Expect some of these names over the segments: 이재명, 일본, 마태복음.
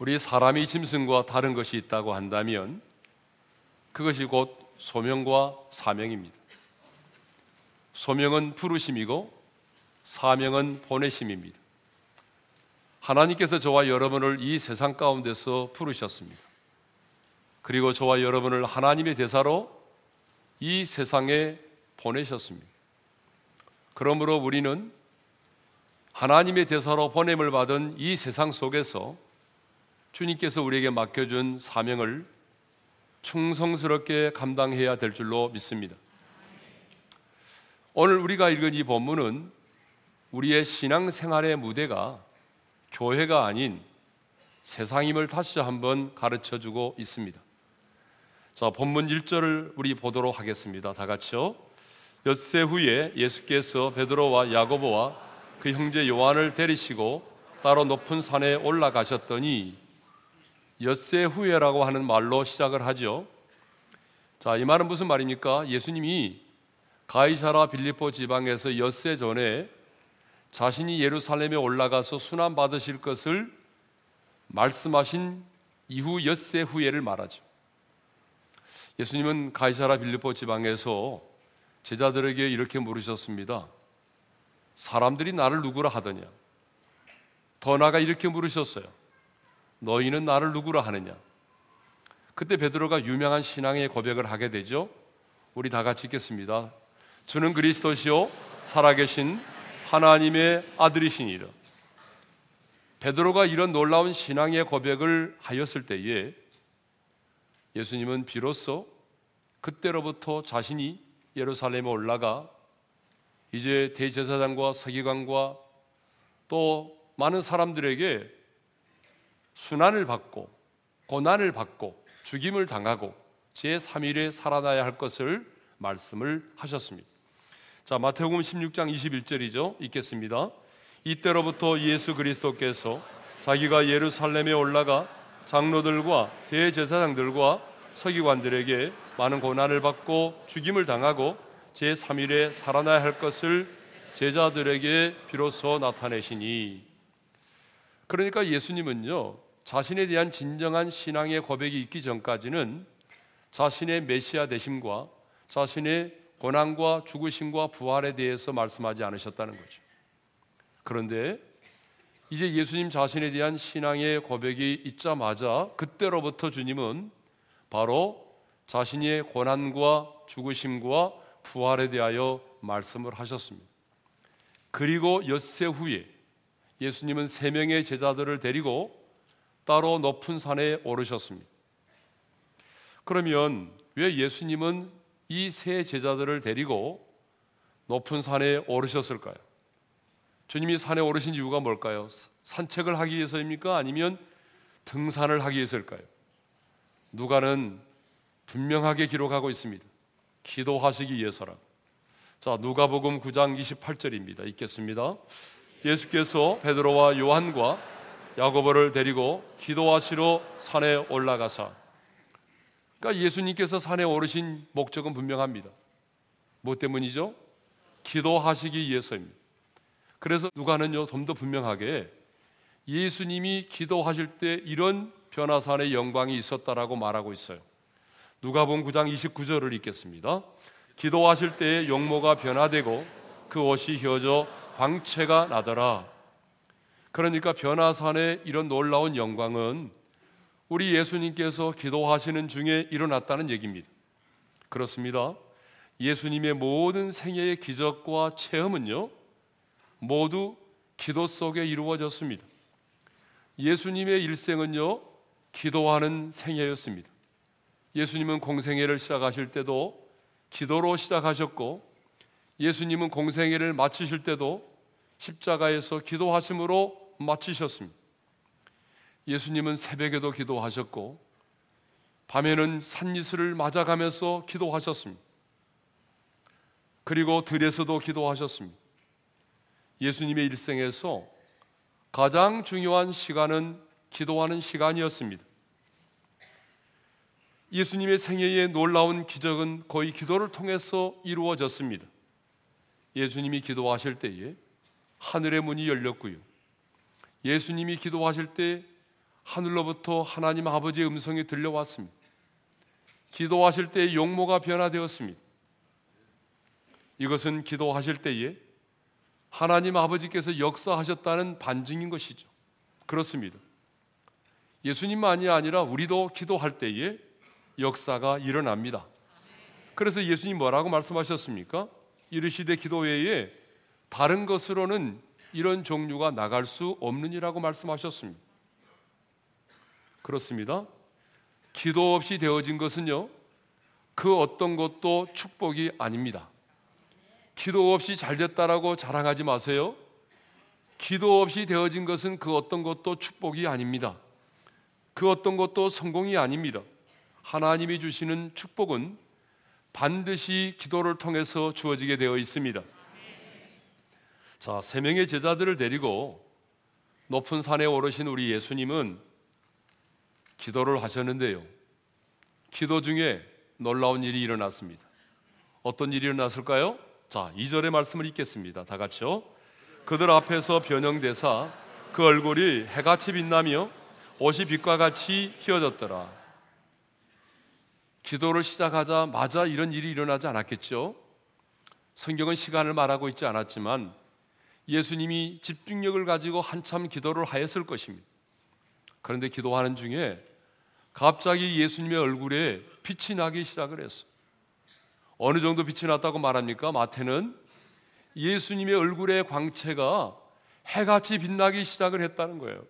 우리 사람이 짐승과 다른 것이 있다고 한다면 그것이 곧 소명과 사명입니다. 소명은 부르심이고 사명은 보내심입니다. 하나님께서 저와 여러분을 이 세상 가운데서 부르셨습니다. 그리고 저와 여러분을 하나님의 대사로 이 세상에 보내셨습니다. 그러므로 우리는 하나님의 대사로 보냄을 받은 이 세상 속에서 주님께서 우리에게 맡겨준 사명을 충성스럽게 감당해야 될 줄로 믿습니다. 오늘 우리가 읽은 이 본문은 우리의 신앙생활의 무대가 교회가 아닌 세상임을 다시 한번 가르쳐주고 있습니다. 자, 본문 1절을 우리 보도록 하겠습니다. 다 같이요. 엿새 후에 예수께서 베드로와 야고보와 그 형제 요한을 데리시고 따로 높은 산에 올라가셨더니, 엿새 후에라고 하는 말로 시작을 하죠. 자, 이 말은 무슨 말입니까? 예수님이 가이사라 빌립보 지방에서 엿새 전에 자신이 예루살렘에 올라가서 순환 받으실 것을 말씀하신 이후 엿새 후에를 말하죠. 예수님은 가이사라 빌립보 지방에서 제자들에게 이렇게 물으셨습니다. 사람들이 나를 누구라 하더냐? 더 나아가 이렇게 물으셨어요. 너희는 나를 누구라 하느냐? 그때 베드로가 유명한 신앙의 고백을 하게 되죠. 우리 다 같이 읽겠습니다. 주는 그리스도시요 살아계신 하나님의 아들이시니라. 베드로가 이런 놀라운 신앙의 고백을 하였을 때에 예수님은 비로소 그때로부터 자신이 예루살렘에 올라가 이제 대제사장과 서기관과 또 많은 사람들에게 순환을 받고 고난을 받고 죽임을 당하고 제3일에 살아나야 할 것을 말씀을 하셨습니다. 자, 마태복음 16장 21절이죠. 읽겠습니다. 이때로부터 예수 그리스도께서 자기가 예루살렘에 올라가 장로들과 대제사장들과 서기관들에게 많은 고난을 받고 죽임을 당하고 제3일에 살아나야 할 것을 제자들에게 비로소 나타내시니. 그러니까 예수님은요, 자신에 대한 진정한 신앙의 고백이 있기 전까지는 자신의 메시아 되심과 자신의 고난과 죽으심과 부활에 대해서 말씀하지 않으셨다는 거죠. 그런데 이제 예수님 자신에 대한 신앙의 고백이 있자마자 그때로부터 주님은 바로 자신의 고난과 죽으심과 부활에 대하여 말씀을 하셨습니다. 그리고 엿새 후에 예수님은 세 명의 제자들을 데리고 따로 높은 산에 오르셨습니다. 그러면 왜 예수님은 이 세 제자들을 데리고 높은 산에 오르셨을까요? 주님이 산에 오르신 이유가 뭘까요? 산책을 하기 위해서입니까? 아니면 등산을 하기 위해서일까요? 누가는 분명하게 기록하고 있습니다. 기도하시기 위해서라. 자, 누가복음 9장 28절입니다. 읽겠습니다. 예수께서 베드로와 요한과 야고보를 데리고 기도하시러 산에 올라가사. 그러니까 예수님께서 산에 오르신 목적은 분명합니다. 뭐 때문이죠? 기도하시기 위해서입니다. 그래서 누가는요, 좀 더 분명하게 예수님이 기도하실 때 이런 변화산의 영광이 있었다라고 말하고 있어요. 누가복음 9장 29절을 읽겠습니다. 기도하실 때에 용모가 변화되고 그 옷이 휘어져 광채가 나더라. 그러니까 변화산의 이런 놀라운 영광은 우리 예수님께서 기도하시는 중에 일어났다는 얘기입니다. 그렇습니다. 예수님의 모든 생애의 기적과 체험은요, 모두 기도 속에 이루어졌습니다. 예수님의 일생은요, 기도하는 생애였습니다. 예수님은 공생애를 시작하실 때도 기도로 시작하셨고, 예수님은 공생애를 마치실 때도 십자가에서 기도하심으로 마치셨습니다. 예수님은 새벽에도 기도하셨고 밤에는 산이슬을 맞아가면서 기도하셨습니다. 그리고 들에서도 기도하셨습니다. 예수님의 일생에서 가장 중요한 시간은 기도하는 시간이었습니다. 예수님의 생애의 놀라운 기적은 거의 기도를 통해서 이루어졌습니다. 예수님이 기도하실 때에 하늘의 문이 열렸고요. 예수님이 기도하실 때 하늘로부터 하나님 아버지의 음성이 들려왔습니다. 기도하실 때의 용모가 변화되었습니다. 이것은 기도하실 때에 하나님 아버지께서 역사하셨다는 반증인 것이죠. 그렇습니다. 예수님만이 아니라 우리도 기도할 때에 역사가 일어납니다. 그래서 예수님 뭐라고 말씀하셨습니까? 이르시되 기도 외에 다른 것으로는 이런 종류가 나갈 수 없느니라고 말씀하셨습니다. 그렇습니다. 기도 없이 되어진 것은요, 그 어떤 것도 축복이 아닙니다. 기도 없이 잘 됐다라고 자랑하지 마세요. 기도 없이 되어진 것은 그 어떤 것도 축복이 아닙니다. 그 어떤 것도 성공이 아닙니다. 하나님이 주시는 축복은 반드시 기도를 통해서 주어지게 되어 있습니다. 자, 세 명의 제자들을 데리고 높은 산에 오르신 우리 예수님은 기도를 하셨는데요, 기도 중에 놀라운 일이 일어났습니다. 어떤 일이 일어났을까요? 자, 2절의 말씀을 읽겠습니다. 다 같이요. 그들 앞에서 변형되사 그 얼굴이 해같이 빛나며 옷이 빛과 같이 휘어졌더라. 기도를 시작하자마자 이런 일이 일어나지 않았겠죠. 성경은 시간을 말하고 있지 않았지만 예수님이 집중력을 가지고 한참 기도를 하였을 것입니다. 그런데 기도하는 중에 갑자기 예수님의 얼굴에 빛이 나기 시작을 했어요. 어느 정도 빛이 났다고 말합니까? 마태는 예수님의 얼굴의 광채가 해같이 빛나기 시작을 했다는 거예요.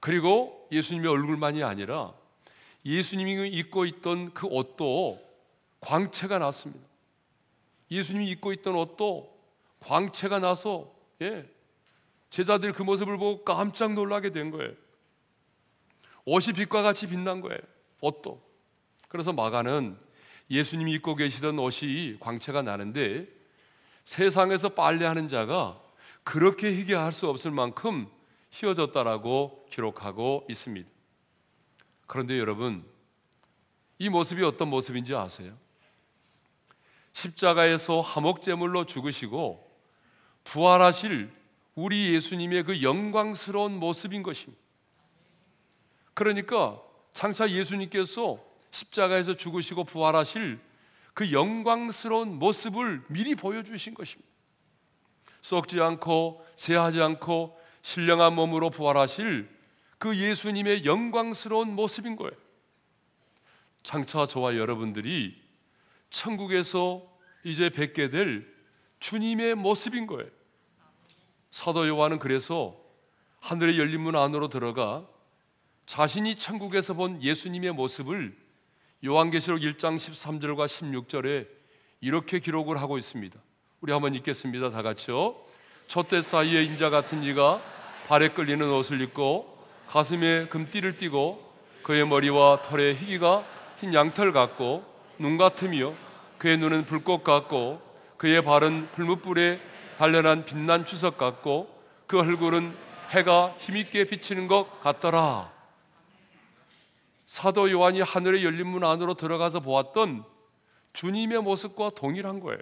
그리고 예수님의 얼굴만이 아니라 예수님이 입고 있던 그 옷도 광채가 났습니다. 예수님이 입고 있던 옷도 광채가 나서 제자들이 그 모습을 보고 깜짝 놀라게 된 거예요. 옷이 빛과 같이 빛난 거예요. 옷도. 그래서 마가는 예수님이 입고 계시던 옷이 광채가 나는데 세상에서 빨래하는 자가 그렇게 희게할 수 없을 만큼 휘어졌다라고 기록하고 있습니다. 그런데 여러분, 이 모습이 어떤 모습인지 아세요? 십자가에서 화목제물로 죽으시고 부활하실 우리 예수님의 그 영광스러운 모습인 것입니다. 그러니까 장차 예수님께서 십자가에서 죽으시고 부활하실 그 영광스러운 모습을 미리 보여주신 것입니다. 썩지 않고 쇠하지 않고 신령한 몸으로 부활하실 그 예수님의 영광스러운 모습인 거예요. 장차 저와 여러분들이 천국에서 이제 뵙게 될 주님의 모습인 거예요. 사도 요한은 그래서 하늘의 열린 문 안으로 들어가 자신이 천국에서 본 예수님의 모습을 요한계시록 1장 13절과 16절에 이렇게 기록을 하고 있습니다. 우리 한번 읽겠습니다. 다 같이요. 촛대 사이에 인자 같은 이가 발에 끌리는 옷을 입고 가슴에 금띠를 띠고 그의 머리와 털에 희귀가 흰 양털 같고 눈 같으며 그의 눈은 불꽃 같고 그의 발은 풀무불에 단련한 빛난 추석 같고 그 얼굴은 해가 힘있게 비치는 것 같더라. 사도 요한이 하늘의 열린 문 안으로 들어가서 보았던 주님의 모습과 동일한 거예요.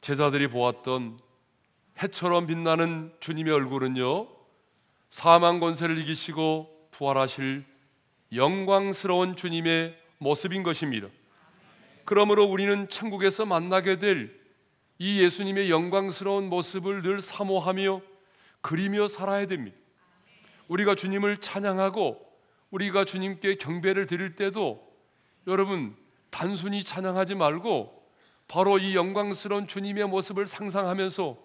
제자들이 보았던 해처럼 빛나는 주님의 얼굴은요, 사망 권세를 이기시고 부활하실 영광스러운 주님의 모습인 것입니다. 그러므로 우리는 천국에서 만나게 될 이 예수님의 영광스러운 모습을 늘 사모하며 그리며 살아야 됩니다. 우리가 주님을 찬양하고 우리가 주님께 경배를 드릴 때도 여러분, 단순히 찬양하지 말고 바로 이 영광스러운 주님의 모습을 상상하면서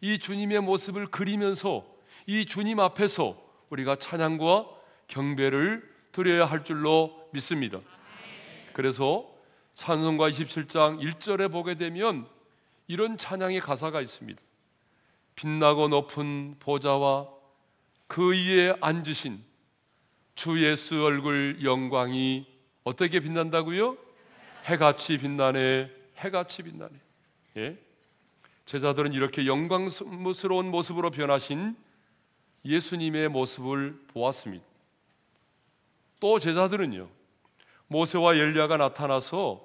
이 주님의 모습을 그리면서 이 주님 앞에서 우리가 찬양과 경배를 드려야 할 줄로 믿습니다. 그래서 찬송가 27장 1절에 보게 되면 이런 찬양의 가사가 있습니다. 빛나고 높은 보좌와 그 위에 앉으신 주 예수 얼굴 영광이 어떻게 빛난다고요? 해같이 빛나네, 해같이 빛나네. 제자들은 이렇게 영광스러운 모습으로 변하신 예수님의 모습을 보았습니다. 또 제자들은요, 모세와 엘리야가 나타나서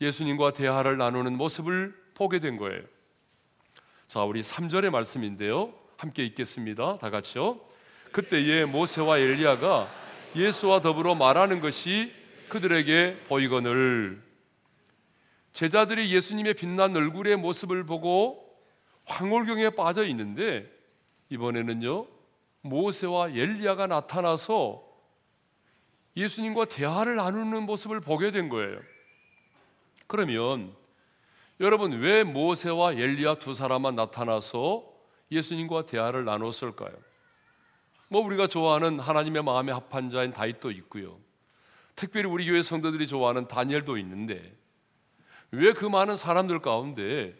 예수님과 대화를 나누는 모습을 보게 된 거예요. 자, 우리 3절의 말씀인데요, 함께 읽겠습니다. 다 같이요. 그때에 모세와 엘리야가 예수와 더불어 말하는 것이 그들에게 보이거늘 제자들이 예수님의 빛난 얼굴의 모습을 보고 황홀경에 빠져 있는데 이번에는요 모세와 엘리야가 나타나서 예수님과 대화를 나누는 모습을 보게 된 거예요. 그러면 여러분 왜 모세와 엘리야 두 사람만 나타나서 예수님과 대화를 나눴을까요? 뭐 우리가 좋아하는 하나님의 마음에 합한 자인 다윗도 있고요, 특별히 우리 교회 성도들이 좋아하는 다니엘도 있는데 왜 그 많은 사람들 가운데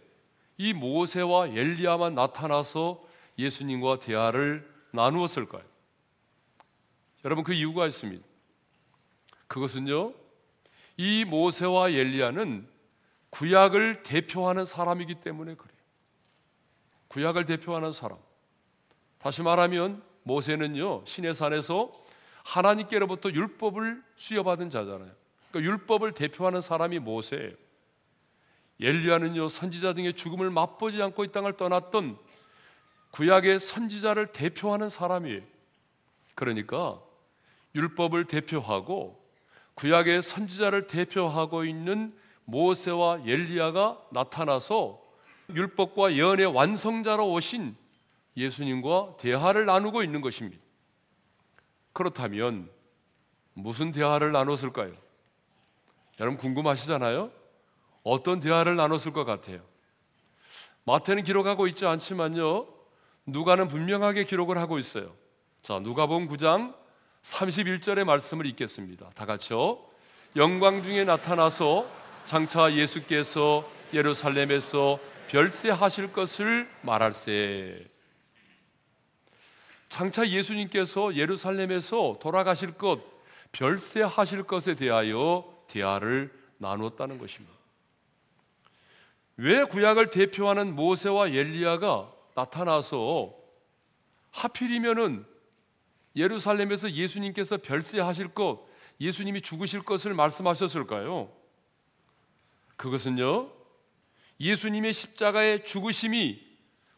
이 모세와 엘리야만 나타나서 예수님과 대화를 나누었을까요? 여러분 그 이유가 있습니다. 그것은요 이 모세와 엘리야는 구약을 대표하는 사람이기 때문에 그래요. 구약을 대표하는 사람, 다시 말하면 모세는요 시내산에서 하나님께로부터 율법을 수여받은 자잖아요. 그러니까 율법을 대표하는 사람이 모세예요. 엘리야는요 선지자 등의 죽음을 맛보지 않고 이 땅을 떠났던 구약의 선지자를 대표하는 사람이에요. 그러니까 율법을 대표하고 구약의 선지자를 대표하고 있는 모세와 엘리야가 나타나서 율법과 예언의 완성자로 오신 예수님과 대화를 나누고 있는 것입니다. 그렇다면 무슨 대화를 나눴을까요? 여러분 궁금하시잖아요? 어떤 대화를 나눴을 것 같아요? 마태는 기록하고 있지 않지만요 누가는 분명하게 기록을 하고 있어요. 자, 누가복음 9장 31절의 말씀을 읽겠습니다. 다 같이요. 영광 중에 나타나서 장차 예수께서 예루살렘에서 별세하실 것을 말할세. 장차 예수님께서 예루살렘에서 돌아가실 것, 별세하실 것에 대하여 대화를 나눴다는 것입니다. 왜 구약을 대표하는 모세와 엘리야가 나타나서 하필이면은 예루살렘에서 예수님께서 별세하실 것, 예수님이 죽으실 것을 말씀하셨을까요? 그것은요 예수님의 십자가의 죽으심이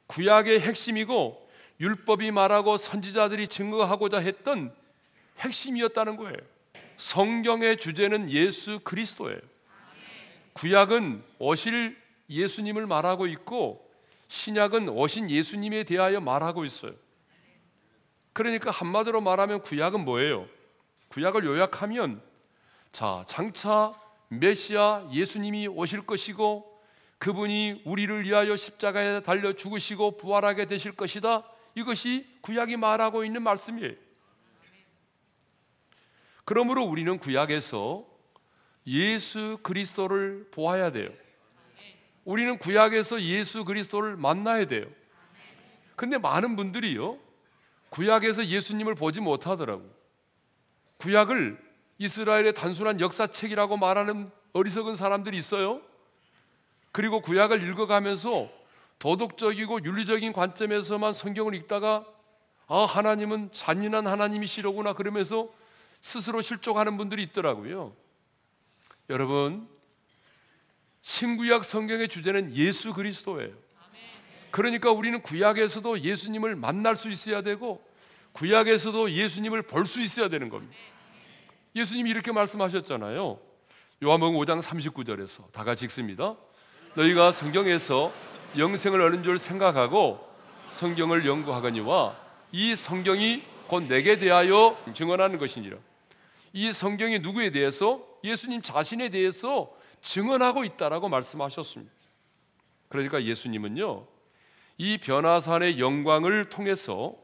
구약의 핵심이고 율법이 말하고 선지자들이 증거하고자 했던 핵심이었다는 거예요. 성경의 주제는 예수 그리스도예요. 구약은 오실 예수님을 말하고 있고 신약은 오신 예수님에 대하여 말하고 있어요. 그러니까 한마디로 말하면 구약은 뭐예요? 구약을 요약하면 자, 장차 메시아 예수님이 오실 것이고 그분이 우리를 위하여 십자가에 달려 죽으시고 부활하게 되실 것이다. 이것이 구약이 말하고 있는 말씀이에요. 그러므로 우리는 구약에서 예수 그리스도를 보아야 돼요. 우리는 구약에서 예수 그리스도를 만나야 돼요. 근데 많은 분들이요 구약에서 예수님을 보지 못하더라고요. 구약을 이스라엘의 단순한 역사책이라고 말하는 어리석은 사람들이 있어요. 그리고 구약을 읽어가면서 도덕적이고 윤리적인 관점에서만 성경을 읽다가 아 하나님은 잔인한 하나님이시로구나 그러면서 스스로 실족하는 분들이 있더라고요. 여러분 신구약 성경의 주제는 예수 그리스도예요. 그러니까 우리는 구약에서도 예수님을 만날 수 있어야 되고 구약에서도 예수님을 볼 수 있어야 되는 겁니다. 예수님이 이렇게 말씀하셨잖아요. 요한복음 5장 39절에서 다 같이 읽습니다. 너희가 성경에서 영생을 얻는 줄 생각하고 성경을 연구하거니와 이 성경이 곧 내게 대하여 증언하는 것이니라. 이 성경이 누구에 대해서? 예수님 자신에 대해서 증언하고 있다라고 말씀하셨습니다. 그러니까 예수님은요 이 변화산의 영광을 통해서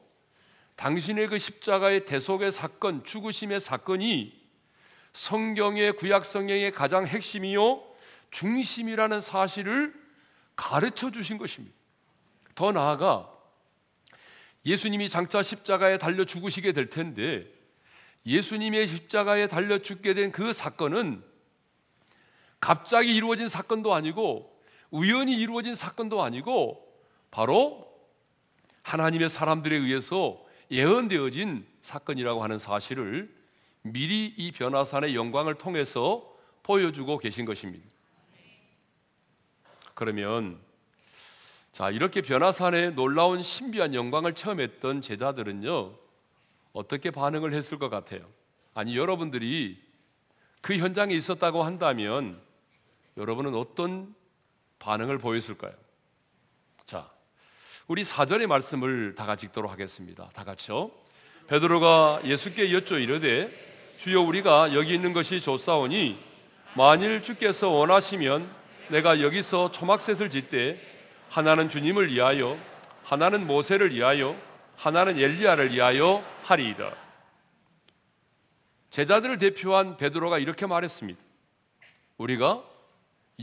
당신의 그 십자가의 대속의 사건, 죽으심의 사건이 성경의 구약 성경의 가장 핵심이요 중심이라는 사실을 가르쳐 주신 것입니다. 더 나아가 예수님이 장차 십자가에 달려 죽으시게 될 텐데 예수님의 십자가에 달려 죽게 된 그 사건은 갑자기 이루어진 사건도 아니고 우연히 이루어진 사건도 아니고 바로 하나님의 사람들에 의해서 예언되어진 사건이라고 하는 사실을 미리 이 변화산의 영광을 통해서 보여주고 계신 것입니다. 그러면 자, 이렇게 변화산의 놀라운 신비한 영광을 체험했던 제자들은요, 어떻게 반응을 했을 것 같아요? 아니, 여러분들이 그 현장에 있었다고 한다면 여러분은 어떤 반응을 보였을까요? 자, 우리 4절의 말씀을 다 같이 읽도록 하겠습니다. 다 같이요. 베드로가 예수께 여쭈어 이르되, 주여, 우리가 여기 있는 것이 좋사오니 만일 주께서 원하시면 내가 여기서 초막셋을 짓되 하나는 주님을 위하여, 하나는 모세를 위하여, 하나는 엘리야를 위하여 하리이다. 제자들을 대표한 베드로가 이렇게 말했습니다. 우리가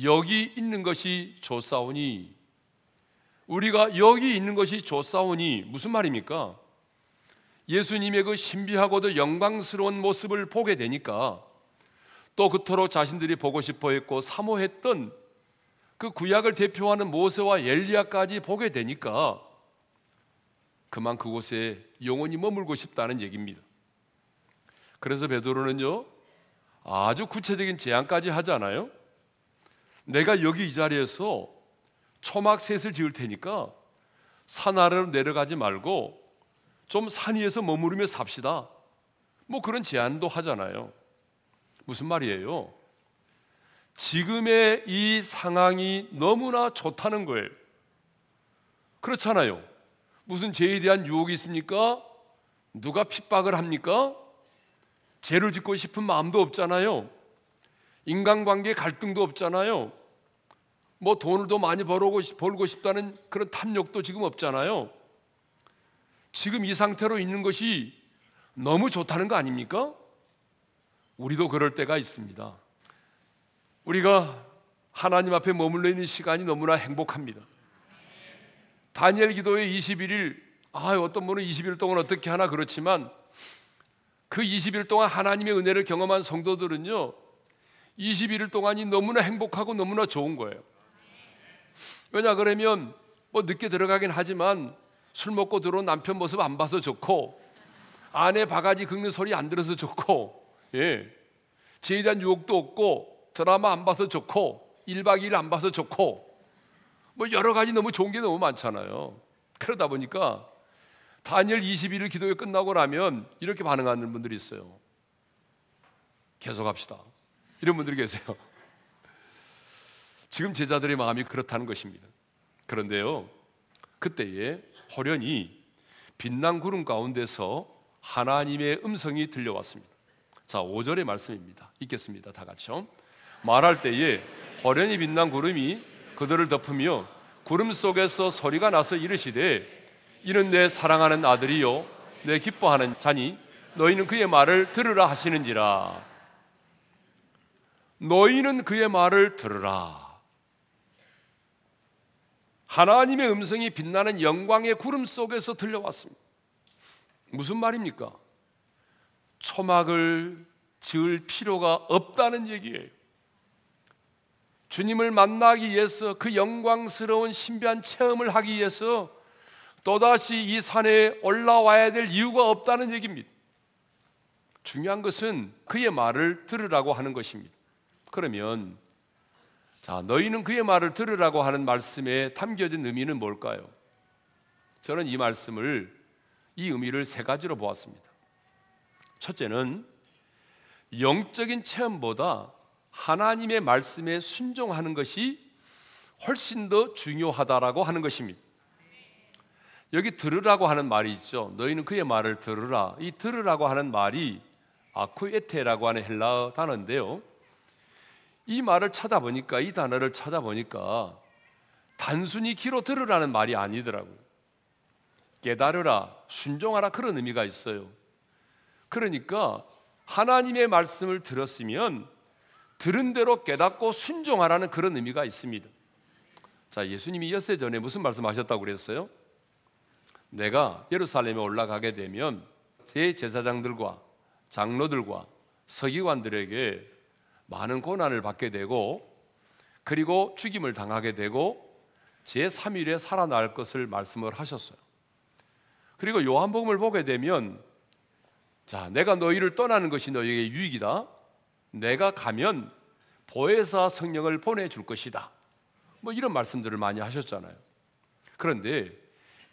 여기 있는 것이 좋사오니, 우리가 여기 있는 것이 좋사오니, 무슨 말입니까? 예수님의 그 신비하고도 영광스러운 모습을 보게 되니까 또 그토록 자신들이 보고 싶어 했고 사모했던 그 구약을 대표하는 모세와 엘리야까지 보게 되니까 그만 그곳에 영원히 머물고 싶다는 얘기입니다. 그래서 베드로는요, 아주 구체적인 제안까지 하잖아요. 내가 여기 이 자리에서 초막셋을 지을 테니까 산 아래로 내려가지 말고 좀 산 위에서 머무르며 삽시다. 뭐 그런 제안도 하잖아요. 무슨 말이에요? 지금의 이 상황이 너무나 좋다는 거예요. 그렇잖아요. 무슨 죄에 대한 유혹이 있습니까? 누가 핍박을 합니까? 죄를 짓고 싶은 마음도 없잖아요. 인간관계 갈등도 없잖아요. 뭐 돈을 더 많이 벌고 싶다는 그런 탐욕도 지금 없잖아요. 지금 이 상태로 있는 것이 너무 좋다는 거 아닙니까? 우리도 그럴 때가 있습니다. 우리가 하나님 앞에 머물러 있는 시간이 너무나 행복합니다. 다니엘 기도의 21일, 어떤 분은 20일 동안 어떻게 하나 그렇지만 그 20일 동안 하나님의 은혜를 경험한 성도들은요, 21일 동안이 너무나 행복하고 너무나 좋은 거예요. 왜냐 그러면 뭐 늦게 들어가긴 하지만 술 먹고 들어온 남편 모습 안 봐서 좋고, 아내 바가지 긁는 소리 안 들어서 좋고, 죄에 대한 유혹도 없고, 드라마 안 봐서 좋고, 1박 2일 안 봐서 좋고, 뭐 여러 가지 너무 좋은 게 너무 많잖아요. 그러다 보니까 다니엘 21일 기도회 끝나고 나면 이렇게 반응하는 분들이 있어요. 계속 합시다. 이런 분들이 계세요. 지금 제자들의 마음이 그렇다는 것입니다. 그런데요, 그때에 호련히 빛난 구름 가운데서 하나님의 음성이 들려왔습니다. 자, 5절의 말씀입니다. 읽겠습니다. 다 같이요. 말할 때에 호련히 빛난 구름이 그들을 덮으며 구름 속에서 소리가 나서 이르시되, 이는 내 사랑하는 아들이요 내 기뻐하는 자니 너희는 그의 말을 들으라 하시는지라. 너희는 그의 말을 들으라. 하나님의 음성이 빛나는 영광의 구름 속에서 들려왔습니다. 무슨 말입니까? 초막을 지을 필요가 없다는 얘기예요. 주님을 만나기 위해서, 그 영광스러운 신비한 체험을 하기 위해서 또다시 이 산에 올라와야 될 이유가 없다는 얘기입니다. 중요한 것은 그의 말을 들으라고 하는 것입니다. 그러면 자, 너희는 그의 말을 들으라고 하는 말씀에 담겨진 의미는 뭘까요? 저는 이 의미를 세 가지로 보았습니다. 첫째는 영적인 체험보다 하나님의 말씀에 순종하는 것이 훨씬 더 중요하다라고 하는 것입니다. 여기 들으라고 하는 말이 있죠. 너희는 그의 말을 들으라. 이 들으라고 하는 말이 아쿠에테라고 하는 헬라어 단어인데요, 이 단어를 찾아보니까 단순히 귀로 들으라는 말이 아니더라고요. 깨달으라, 순종하라, 그런 의미가 있어요. 그러니까 하나님의 말씀을 들었으면 들은 대로 깨닫고 순종하라는 그런 의미가 있습니다. 자, 예수님이 엿새 전에 무슨 말씀하셨다고 그랬어요? 내가 예루살렘에 올라가게 되면 대제사장들과 장로들과 서기관들에게 많은 고난을 받게 되고, 그리고 죽임을 당하게 되고, 제3일에 살아날 것을 말씀을 하셨어요. 그리고 요한복음을 보게 되면, 자, 내가 너희를 떠나는 것이 너희에게 유익이다. 내가 가면 보혜사 성령을 보내줄 것이다. 뭐 이런 말씀들을 많이 하셨잖아요. 그런데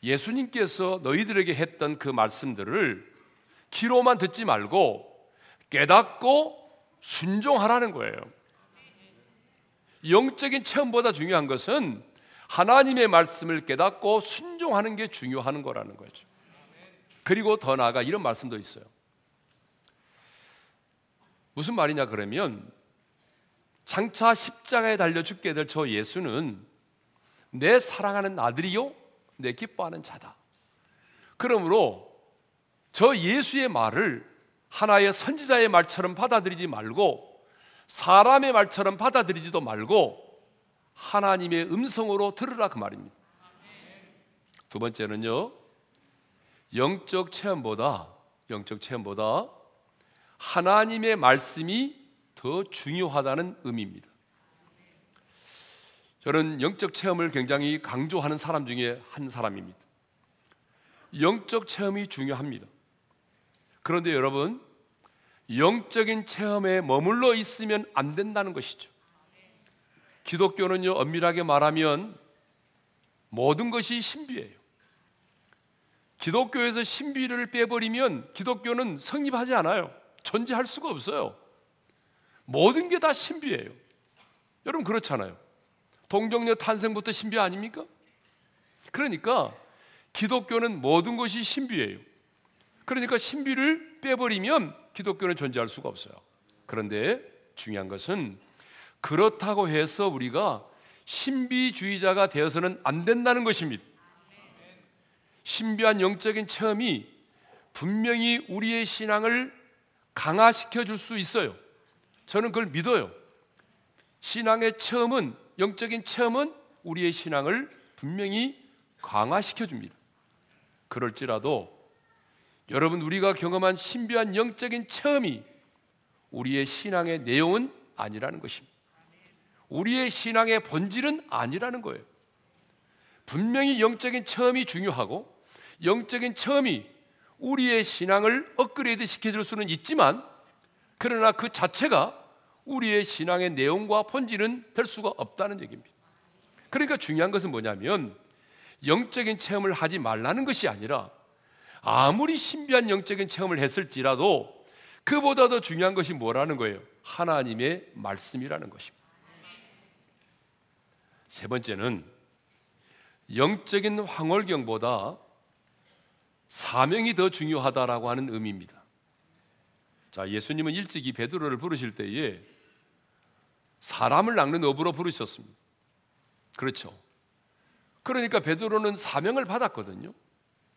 예수님께서 너희들에게 했던 그 말씀들을 귀로만 듣지 말고 깨닫고 순종하라는 거예요. 영적인 체험보다 중요한 것은 하나님의 말씀을 깨닫고 순종하는 게 중요한 거라는 거죠. 그리고 더 나아가 이런 말씀도 있어요. 무슨 말이냐 그러면 장차 십자가에 달려 죽게 될 저 예수는 내 사랑하는 아들이요 내 기뻐하는 자다. 그러므로 저 예수의 말을 하나의 선지자의 말처럼 받아들이지 말고 사람의 말처럼 받아들이지도 말고 하나님의 음성으로 들으라 그 말입니다. 두 번째는요, 영적 체험보다 하나님의 말씀이 더 중요하다는 의미입니다. 저는 영적 체험을 굉장히 강조하는 사람 중에 한 사람입니다. 영적 체험이 중요합니다. 그런데 여러분, 영적인 체험에 머물러 있으면 안 된다는 것이죠. 기독교는요, 엄밀하게 말하면 모든 것이 신비예요. 기독교에서 신비를 빼버리면 기독교는 성립하지 않아요. 존재할 수가 없어요. 모든 게 다 신비예요. 여러분 그렇잖아요. 동정녀 탄생부터 신비 아닙니까? 그러니까 기독교는 모든 것이 신비예요. 그러니까 신비를 빼버리면 기독교는 존재할 수가 없어요. 그런데 중요한 것은 그렇다고 해서 우리가 신비주의자가 되어서는 안 된다는 것입니다. 신비한 영적인 체험이 분명히 우리의 신앙을 강화시켜 줄 수 있어요. 저는 그걸 믿어요. 신앙의 체험은, 영적인 체험은 우리의 신앙을 분명히 강화시켜 줍니다. 그럴지라도 여러분, 우리가 경험한 신비한 영적인 체험이 우리의 신앙의 내용은 아니라는 것입니다. 우리의 신앙의 본질은 아니라는 거예요. 분명히 영적인 체험이 중요하고 영적인 체험이 우리의 신앙을 업그레이드 시켜줄 수는 있지만, 그러나 그 자체가 우리의 신앙의 내용과 본질은 될 수가 없다는 얘기입니다. 그러니까 중요한 것은 뭐냐면 영적인 체험을 하지 말라는 것이 아니라, 아무리 신비한 영적인 체험을 했을지라도 그보다 더 중요한 것이 뭐라는 거예요? 하나님의 말씀이라는 것입니다. 세 번째는 영적인 황홀경보다 사명이 더 중요하다라고 하는 의미입니다. 자, 예수님은 일찍이 베드로를 부르실 때에 사람을 낚는 어부로 부르셨습니다. 그렇죠? 그러니까 베드로는 사명을 받았거든요.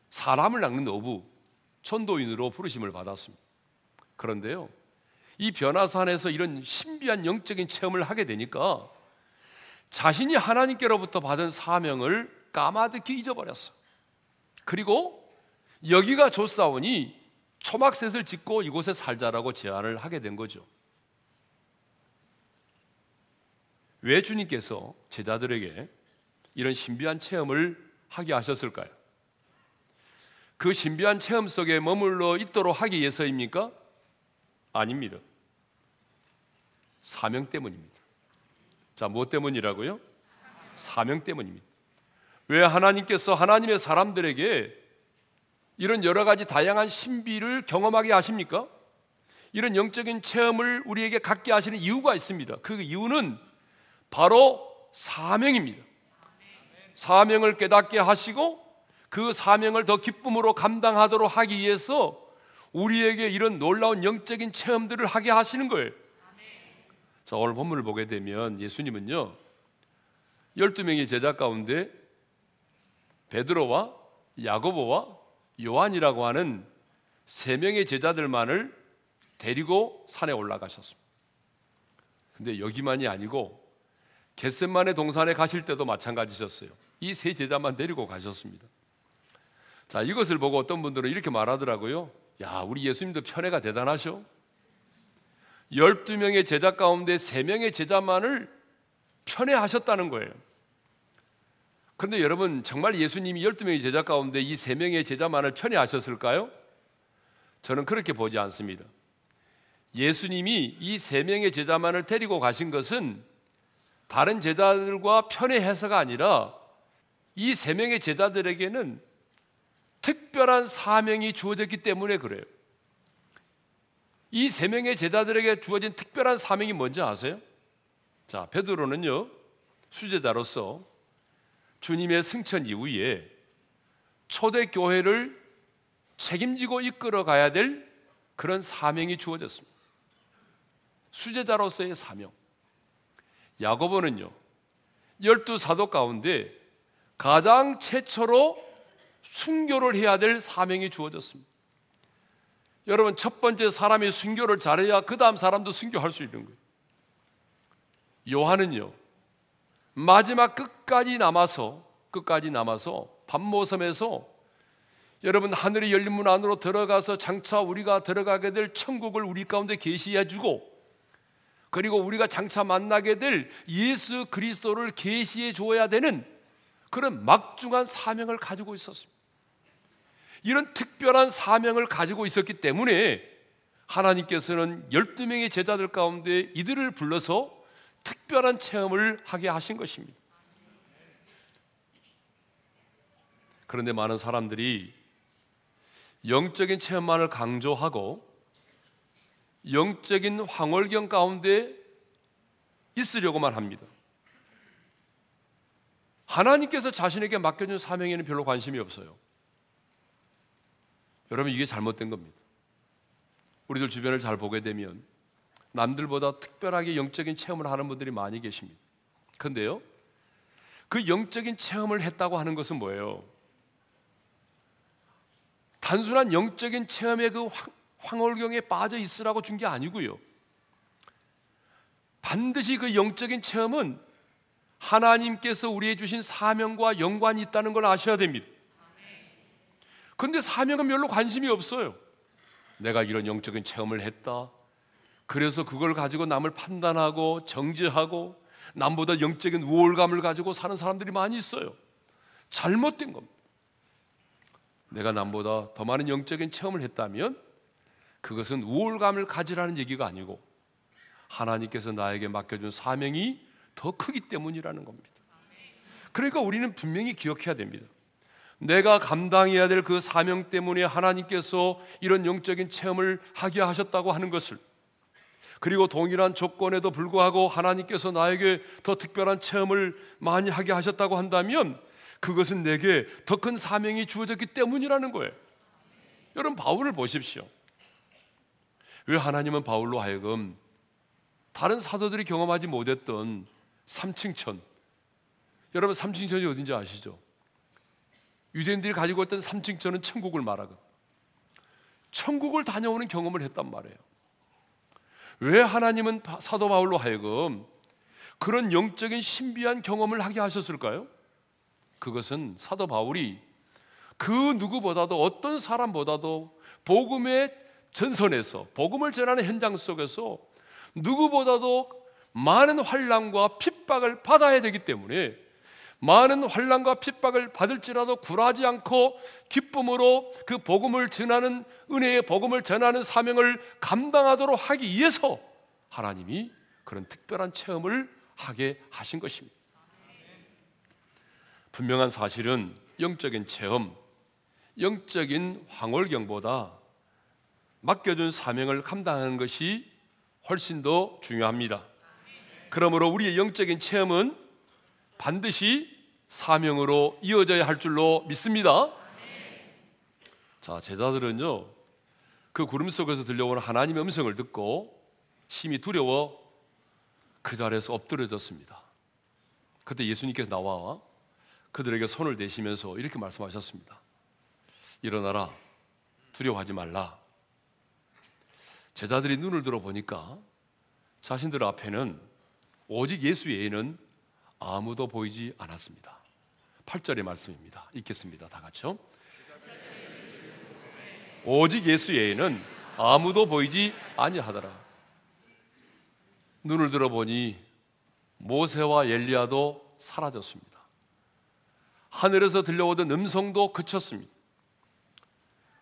사람을 낚는 어부, 전도인으로 부르심을 받았습니다. 그런데요, 이 변화산에서 이런 신비한 영적인 체험을 하게 되니까 자신이 하나님께로부터 받은 사명을 까마득히 잊어버렸어. 그리고 여기가 좋사오니 초막셋을 짓고 이곳에 살자라고 제안을 하게 된 거죠. 왜 주님께서 제자들에게 이런 신비한 체험을 하게 하셨을까요? 그 신비한 체험 속에 머물러 있도록 하기 위해서입니까? 아닙니다. 사명 때문입니다. 자, 무엇 때문이라고요? 사명 때문입니다. 왜 하나님께서 하나님의 사람들에게 이런 여러 가지 다양한 신비를 경험하게 하십니까? 이런 영적인 체험을 우리에게 갖게 하시는 이유가 있습니다. 그 이유는 바로 사명입니다. 사명을 깨닫게 하시고 그 사명을 더 기쁨으로 감당하도록 하기 위해서 우리에게 이런 놀라운 영적인 체험들을 하게 하시는 거예요. 자, 오늘 본문을 보게 되면 예수님은요, 12명의 제자 가운데 베드로와 야고보와 요한이라고 하는 3명의 제자들만을 데리고 산에 올라가셨습니다. 근데 여기만이 아니고 겟세마네 동산에 가실 때도 마찬가지셨어요. 이 3 제자만 데리고 가셨습니다. 자, 이것을 보고 어떤 분들은 이렇게 말하더라고요. 야, 우리 예수님도 편애가 대단하셔. 12명의 제자 가운데 3명의 제자만을 편애하셨다는 거예요. 그런데 여러분, 정말 예수님이 12명의 제자 가운데 이 3명의 제자만을 편애하셨을까요? 저는 그렇게 보지 않습니다. 예수님이 이 3명의 제자만을 데리고 가신 것은 다른 제자들과 편애해서가 아니라 이 세 명의 제자들에게는 특별한 사명이 주어졌기 때문에 그래요. 이 세 명의 제자들에게 주어진 특별한 사명이 뭔지 아세요? 자, 베드로는요, 수제자로서 주님의 승천 이후에 초대교회를 책임지고 이끌어가야 될 그런 사명이 주어졌습니다. 수제자로서의 사명. 야고보는요, 12사도 가운데 가장 최초로 순교를 해야 될 사명이 주어졌습니다. 여러분, 첫 번째 사람이 순교를 잘해야 그 다음 사람도 순교할 수 있는 거예요. 요한은요, 마지막 끝까지 남아서 반모섬에서 여러분 하늘의 열린 문 안으로 들어가서 장차 우리가 들어가게 될 천국을 우리 가운데 계시해주고, 그리고 우리가 장차 만나게 될 예수 그리스도를 계시해 줘야 되는 그런 막중한 사명을 가지고 있었습니다. 이런 특별한 사명을 가지고 있었기 때문에 하나님께서는 12명의 제자들 가운데 이들을 불러서 특별한 체험을 하게 하신 것입니다. 그런데 많은 사람들이 영적인 체험만을 강조하고 영적인 황홀경 가운데 있으려고만 합니다. 하나님께서 자신에게 맡겨준 사명에는 별로 관심이 없어요. 여러분, 이게 잘못된 겁니다. 우리들 주변을 잘 보게 되면 남들보다 특별하게 영적인 체험을 하는 분들이 많이 계십니다. 근데요, 그 영적인 체험을 했다고 하는 것은 뭐예요? 단순한 영적인 체험의 그 황홀경에 빠져 있으라고 준 게 아니고요, 반드시 그 영적인 체험은 하나님께서 우리에게 주신 사명과 연관이 있다는 걸 아셔야 됩니다. 근데 사명은 별로 관심이 없어요. 내가 이런 영적인 체험을 했다, 그래서 그걸 가지고 남을 판단하고 정죄하고 남보다 영적인 우월감을 가지고 사는 사람들이 많이 있어요. 잘못된 겁니다. 내가 남보다 더 많은 영적인 체험을 했다면 그것은 우월감을 가지라는 얘기가 아니고 하나님께서 나에게 맡겨준 사명이 더 크기 때문이라는 겁니다. 그러니까 우리는 분명히 기억해야 됩니다. 내가 감당해야 될 그 사명 때문에 하나님께서 이런 영적인 체험을 하게 하셨다고 하는 것을, 그리고 동일한 조건에도 불구하고 하나님께서 나에게 더 특별한 체험을 많이 하게 하셨다고 한다면 그것은 내게 더 큰 사명이 주어졌기 때문이라는 거예요. 여러분, 바울을 보십시오. 왜 하나님은 바울로 하여금 다른 사도들이 경험하지 못했던 삼층천, 여러분 삼층천이 어딘지 아시죠? 유대인들이 가지고 있던 삼층천은 천국을 말하거든, 천국을 다녀오는 경험을 했단 말이에요. 왜 하나님은 사도 바울로 하여금 그런 영적인 신비한 경험을 하게 하셨을까요? 그것은 사도 바울이 그 누구보다도, 어떤 사람보다도 복음의 전선에서, 복음을 전하는 현장 속에서 누구보다도 많은 환난과 핍박을 받아야 되기 때문에 많은 환난과 핍박을 받을지라도 굴하지 않고 기쁨으로 그 복음을 전하는, 은혜의 복음을 전하는 사명을 감당하도록 하기 위해서 하나님이 그런 특별한 체험을 하게 하신 것입니다. 분명한 사실은 영적인 체험, 영적인 황홀경보다 맡겨준 사명을 감당하는 것이 훨씬 더 중요합니다. 그러므로 우리의 영적인 체험은 반드시 사명으로 이어져야 할 줄로 믿습니다. 자, 제자들은요, 그 구름 속에서 들려오는 하나님의 음성을 듣고 심히 두려워 그 자리에서 엎드려졌습니다. 그때 예수님께서 나와 그들에게 손을 내시면서 이렇게 말씀하셨습니다. 일어나라, 두려워하지 말라. 제자들이 눈을 들어보니까 자신들 앞에는 오직 예수 외에는 아무도 보이지 않았습니다. 8절의 말씀입니다. 읽겠습니다. 다 같이요. 오직 예수 외에는 아무도 보이지 아니하더라. 눈을 들어보니 모세와 엘리야도 사라졌습니다. 하늘에서 들려오던 음성도 그쳤습니다.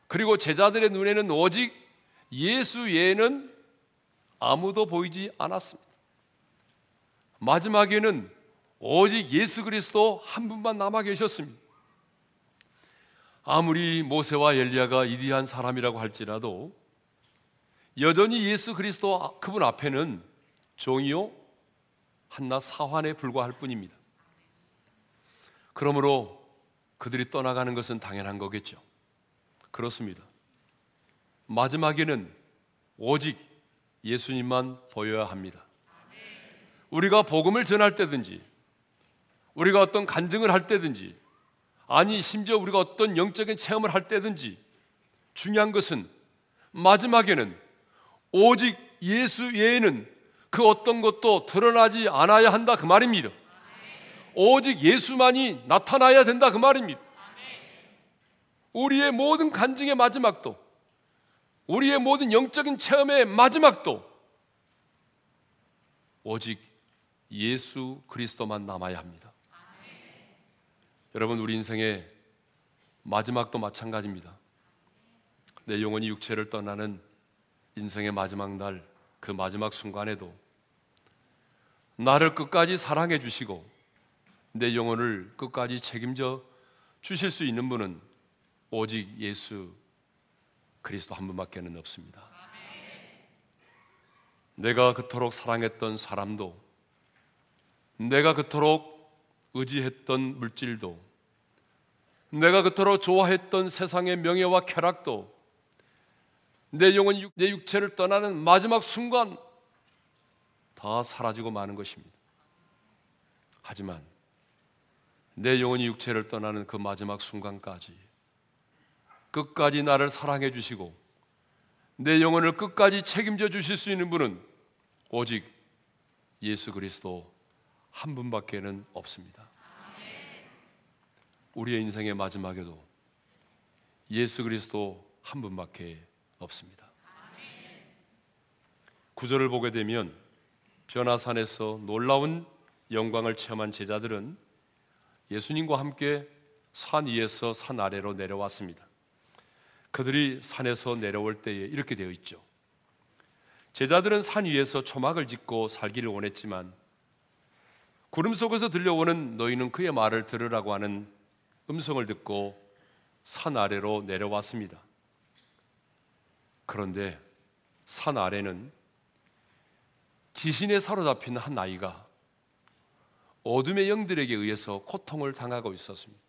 그리고 제자들의 눈에는 오직 예수 외에는 아무도 보이지 않았습니다. 마지막에는 오직 예수 그리스도 한 분만 남아 계셨습니다. 아무리 모세와 엘리야가 위대한 사람이라고 할지라도 여전히 예수 그리스도 그분 앞에는 종이요 한낱 사환에 불과할 뿐입니다. 그러므로 그들이 떠나가는 것은 당연한 거겠죠. 그렇습니다. 마지막에는 오직 예수님만 보여야 합니다. 우리가 복음을 전할 때든지, 우리가 어떤 간증을 할 때든지, 아니 심지어 우리가 어떤 영적인 체험을 할 때든지 중요한 것은 마지막에는 오직 예수 외에는 그 어떤 것도 드러나지 않아야 한다 그 말입니다. 오직 예수만이 나타나야 된다 그 말입니다. 우리의 모든 간증의 마지막도, 우리의 모든 영적인 체험의 마지막도 오직 예수 그리스도만 남아야 합니다. 여러분, 우리 인생의 마지막도 마찬가지입니다. 내 영혼이 육체를 떠나는 인생의 마지막 날, 그 마지막 순간에도 나를 끝까지 사랑해 주시고 내 영혼을 끝까지 책임져 주실 수 있는 분은 오직 예수 그리스도 한 분밖에는 없습니다. 내가 그토록 사랑했던 사람도, 내가 그토록 의지했던 물질도, 내가 그토록 좋아했던 세상의 명예와 쾌락도 내 영혼이 내 육체를 떠나는 마지막 순간 다 사라지고 마는 것입니다. 하지만 내 영혼이 육체를 떠나는 그 마지막 순간까지 끝까지 나를 사랑해 주시고 내 영혼을 끝까지 책임져 주실 수 있는 분은 오직 예수 그리스도 한 분밖에는 없습니다. 우리의 인생의 마지막에도 예수 그리스도 한 분밖에 없습니다. 9절을 보게 되면 변화산에서 놀라운 영광을 체험한 제자들은 예수님과 함께 산 위에서 산 아래로 내려왔습니다. 그들이 산에서 내려올 때에 이렇게 되어 있죠. 제자들은 산 위에서 초막을 짓고 살기를 원했지만 구름 속에서 들려오는 너희는 그의 말을 들으라고 하는 음성을 듣고 산 아래로 내려왔습니다. 그런데 산 아래는 귀신에 사로잡힌 한 아이가 어둠의 영들에게 의해서 고통을 당하고 있었습니다.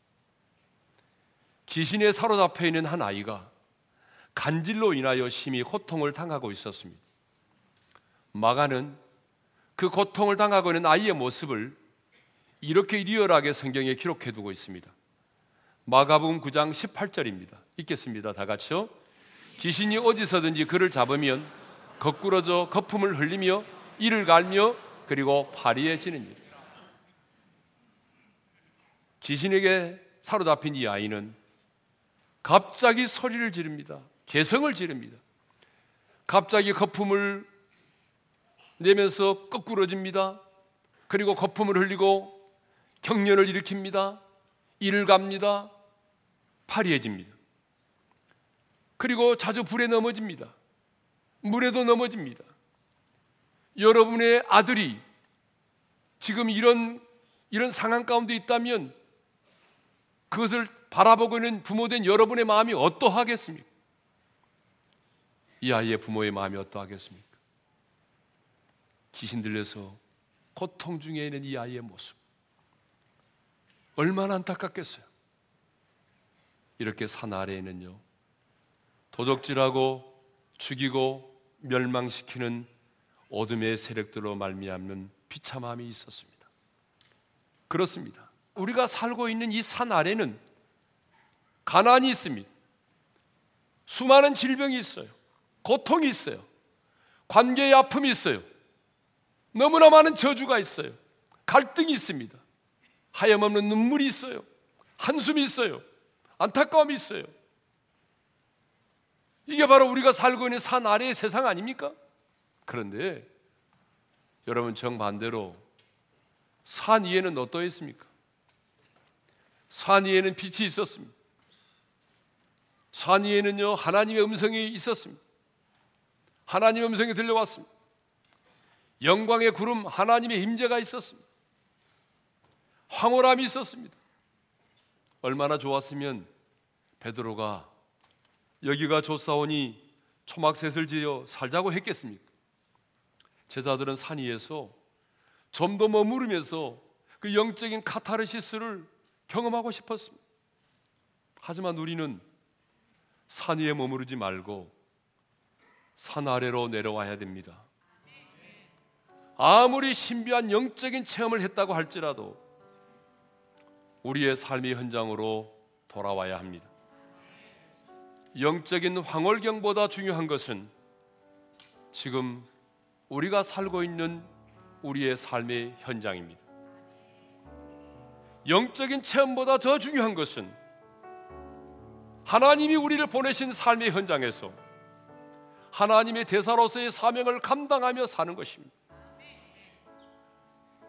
귀신에 사로잡혀 있는 한 아이가 간질로 인하여 심히 고통을 당하고 있었습니다. 마가는 그 고통을 당하고 있는 아이의 모습을 이렇게 리얼하게 성경에 기록해두고 있습니다. 마가복음 9장 18절입니다. 읽겠습니다. 다 같이요. 귀신이 어디서든지 그를 잡으면 거꾸러져 거품을 흘리며 이를 갈며 그리고 파리에 지는지. 귀신에게 사로잡힌 이 아이는 갑자기 소리를 지릅니다. 개성을 지릅니다. 갑자기 거품을 내면서 거꾸러집니다. 그리고 거품을 흘리고 경련을 일으킵니다. 이를 갑니다. 파리해집니다. 그리고 자주 불에 넘어집니다. 물에도 넘어집니다. 여러분의 아들이 지금 이런 상황 가운데 있다면 그것을 바라보고 있는 부모된 여러분의 마음이 어떠하겠습니까? 이 아이의 부모의 마음이 어떠하겠습니까? 귀신 들려서 고통 중에 있는 이 아이의 모습 얼마나 안타깝겠어요. 이렇게 산 아래에는요, 도적질하고 죽이고 멸망시키는 어둠의 세력들로 말미암는 비참함이 있었습니다. 그렇습니다. 우리가 살고 있는 이 산 아래는 가난이 있습니다. 수많은 질병이 있어요. 고통이 있어요. 관계의 아픔이 있어요. 너무나 많은 저주가 있어요. 갈등이 있습니다. 하염없는 눈물이 있어요. 한숨이 있어요. 안타까움이 있어요. 이게 바로 우리가 살고 있는 산 아래의 세상 아닙니까? 그런데 여러분, 정반대로 산 위에는 어떠했습니까? 산 위에는 빛이 있었습니다. 산 위에는요, 하나님의 음성이 있었습니다. 하나님의 음성이 들려왔습니다. 영광의 구름, 하나님의 임재가 있었습니다. 황홀함이 있었습니다. 얼마나 좋았으면 베드로가 여기가 좋사오니 초막셋을 지어 살자고 했겠습니까? 제자들은 산 위에서 좀 더 머무르면서 그 영적인 카타르시스를 경험하고 싶었습니다. 하지만 우리는 산 위에 머무르지 말고 산 아래로 내려와야 됩니다. 아무리 신비한 영적인 체험을 했다고 할지라도 우리의 삶의 현장으로 돌아와야 합니다. 영적인 황홀경보다 중요한 것은 지금 우리가 살고 있는 우리의 삶의 현장입니다. 영적인 체험보다 더 중요한 것은 하나님이 우리를 보내신 삶의 현장에서 하나님의 대사로서의 사명을 감당하며 사는 것입니다.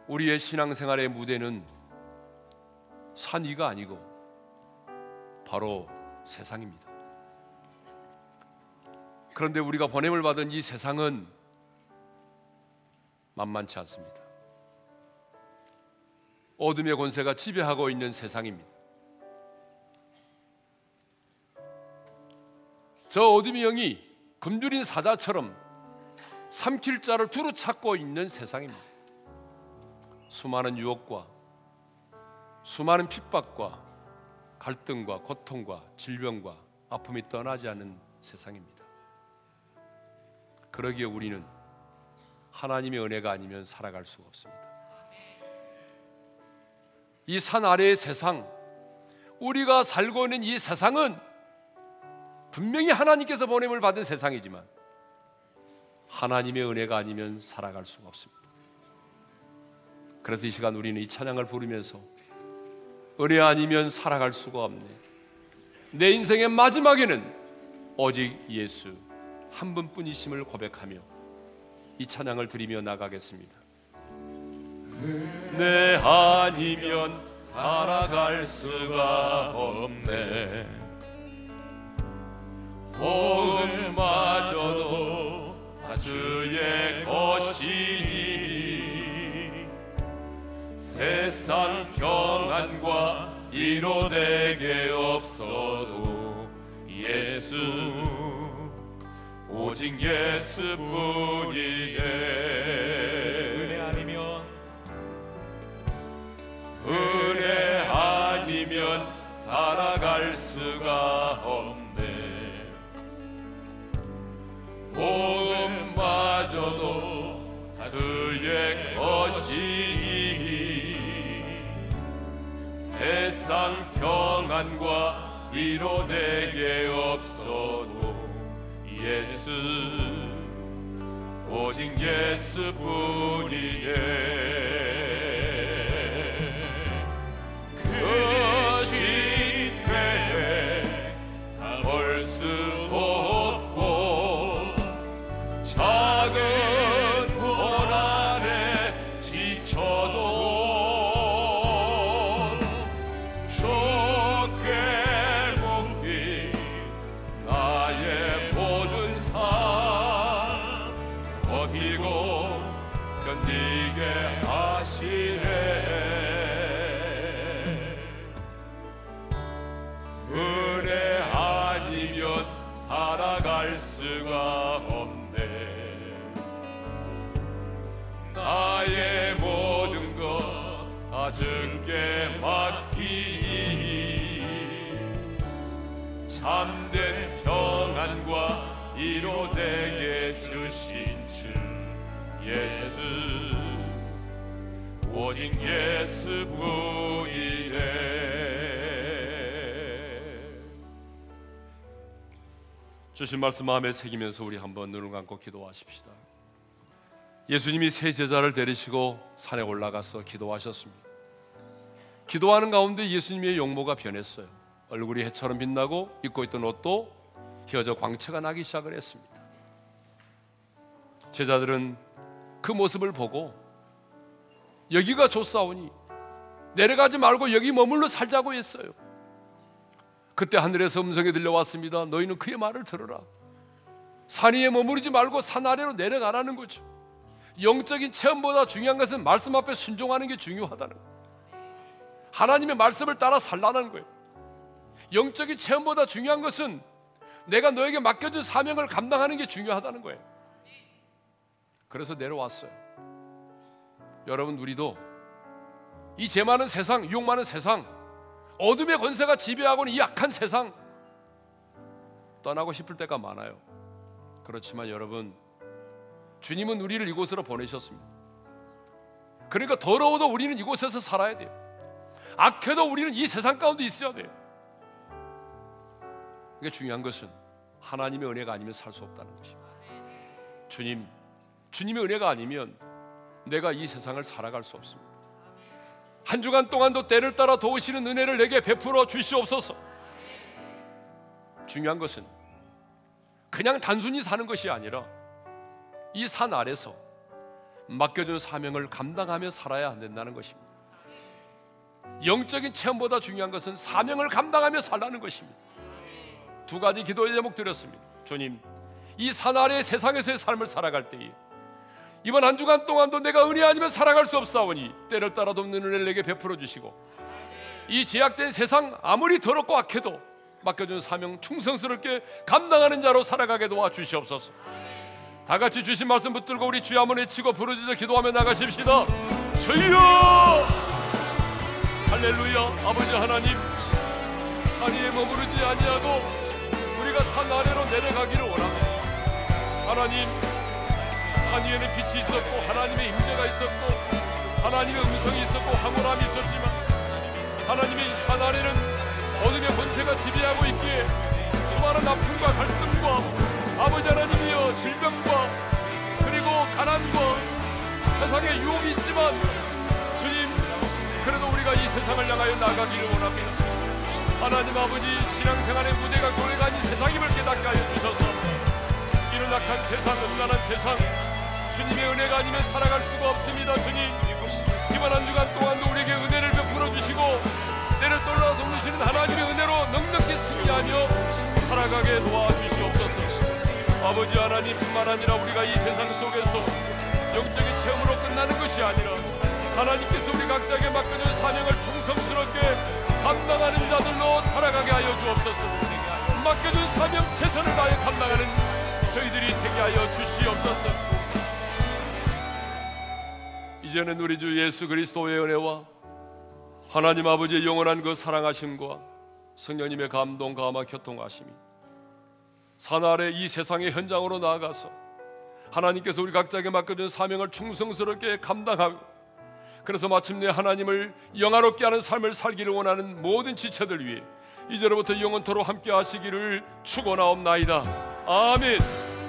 우리의 신앙생활의 무대는 산 위가 아니고 바로 세상입니다. 그런데 우리가 보냄을 받은 이 세상은 만만치 않습니다. 어둠의 권세가 지배하고 있는 세상입니다. 저 어둠의 영이 굶주린 사자처럼 삼킬 자를 두루 찾고 있는 세상입니다. 수많은 유혹과 수많은 핍박과 갈등과 고통과 질병과 아픔이 떠나지 않는 세상입니다. 그러기에 우리는 하나님의 은혜가 아니면 살아갈 수가 없습니다. 이 산 아래의 세상, 우리가 살고 있는 이 세상은 분명히 하나님께서 보냄을 받은 세상이지만 하나님의 은혜가 아니면 살아갈 수가 없습니다. 그래서 이 시간 우리는 이 찬양을 부르면서 은혜 아니면 살아갈 수가 없네, 내 인생의 마지막에는 오직 예수 한 분뿐이심을 고백하며 이 찬양을 드리며 나가겠습니다. 은혜 아니면 살아갈 수가 없네, 복음마저도 다 주의 것이니, 세상 평안과 이로 내게 없어도 예수, 오직 예수뿐이게. 은혜 아니면 살아갈 수가 없네, 복음마저도 다 주의 것이니, 세상 평안과 위로 내게 없어도 예수, 오직 예수뿐이에. 그신 외에 다 볼 수 없고 작은 고난에 지쳐도 주께 묵힌 나의 이고 견디게 하시네. 은혜 아니면 살아갈 수가 없네, 나의 모든 것 다 주께 맡기니, 참된 평안과 위로 내게 주시니, 예수, 오직 예수뿐이네. 주신 말씀 마음에 새기면서 우리 한번 눈을 감고 기도하십시다. 예수님이 세 제자를 데리시고 산에 올라가서 기도하셨습니다. 기도하는 가운데 예수님의 용모가 변했어요. 얼굴이 해처럼 빛나고 입고 있던 옷도 휘어져 광채가 나기 시작을 했습니다. 제자들은 그 모습을 보고 여기가 좋사오니 내려가지 말고 여기 머물러 살자고 했어요. 그때 하늘에서 음성이 들려왔습니다. 너희는 그의 말을 들어라. 산 위에 머무르지 말고 산 아래로 내려가라는 거죠. 영적인 체험보다 중요한 것은 말씀 앞에 순종하는 게 중요하다는 거예요. 하나님의 말씀을 따라 살라는 거예요. 영적인 체험보다 중요한 것은 내가 너에게 맡겨준 사명을 감당하는 게 중요하다는 거예요. 그래서 내려왔어요. 여러분, 우리도 이 죄 많은 세상, 유혹 많은 세상, 어둠의 권세가 지배하고 있는 이 악한 세상 떠나고 싶을 때가 많아요. 그렇지만 여러분, 주님은 우리를 이곳으로 보내셨습니다. 그러니까 더러워도 우리는 이곳에서 살아야 돼요. 악해도 우리는 이 세상 가운데 있어야 돼요. 그게 중요한 것은 하나님의 은혜가 아니면 살 수 없다는 것입니다. 주님의 은혜가 아니면 내가 이 세상을 살아갈 수 없습니다. 한 주간 동안도 때를 따라 도우시는 은혜를 내게 베풀어 주시옵소서. 중요한 것은 그냥 단순히 사는 것이 아니라 이 산 아래서 맡겨준 사명을 감당하며 살아야 한다는 것입니다. 영적인 체험보다 중요한 것은 사명을 감당하며 살라는 것입니다. 두 가지 기도의 제목 드렸습니다. 주님, 이 산 아래의 세상에서의 삶을 살아갈 때에 이번 한 주간 동안도 내가 은혜 아니면 살아갈 수 없사오니 때를 따라 돕는 은혜를 내게 베풀어 주시고, 이 제약된 세상 아무리 더럽고 악해도 맡겨준 사명 충성스럽게 감당하는 자로 살아가게 도와주시옵소서. 다 같이 주신 말씀 붙들고 우리 주여 한번 외치고 부르짖어 기도하며 나가십시다. 주여! 할렐루야. 아버지 하나님, 산 위에 머무르지 아니하고 우리가 산 아래로 내려가기를 원합니다. 하나님, 산 위에는 빛이 있었고 하나님의 임재가 있었고 하나님의 음성이 있었고 황홀함이 있었지만, 하나님의 이 산 아래는 어둠의 권세가 지배하고 있기에 수많은 아픔과 갈등과 아버지 하나님이여 질병과 그리고 가난과 세상의 유혹이 있지만, 주님, 그래도 우리가 이 세상을 향하여 나가기를 원합니다. 하나님 아버지, 신앙생활의 무대가 교회가 아닌 세상임을 깨닫게 하여 주셔서 이런 악한 세상, 음란한 세상, 주님의 은혜가 아니면 살아갈 수가 없습니다. 주님, 이번 한 주간 동안도 우리에게 은혜를 베풀어 주시고 때를 떠나 돕으시는 하나님의 은혜로 넉넉히 승리하며 살아가게 도와주시옵소서. 아버지 하나님뿐만 아니라 우리가 이 세상 속에서 영적인 체험으로 끝나는 것이 아니라 하나님께서 우리 각자에게 맡겨준 사명을 충성스럽게 감당하는 자들로 살아가게 하여 주옵소서. 맡겨준 사명 최선을 다해 감당하는 저희들이 되게 하여 주시옵소서. 이제는 우리 주 예수 그리스도의 은혜와 하나님 아버지의 영원한 그 사랑하심과 성령님의 감동, 감화, 교통하심이 산 아래 이 세상의 현장으로 나아가서 하나님께서 우리 각자에게 맡겨준 사명을 충성스럽게 감당하고, 그래서 마침내 하나님을 영화롭게 하는 삶을 살기를 원하는 모든 지체들 위해 이제로부터 영원토록 함께 하시기를 축원하옵나이다. 아멘.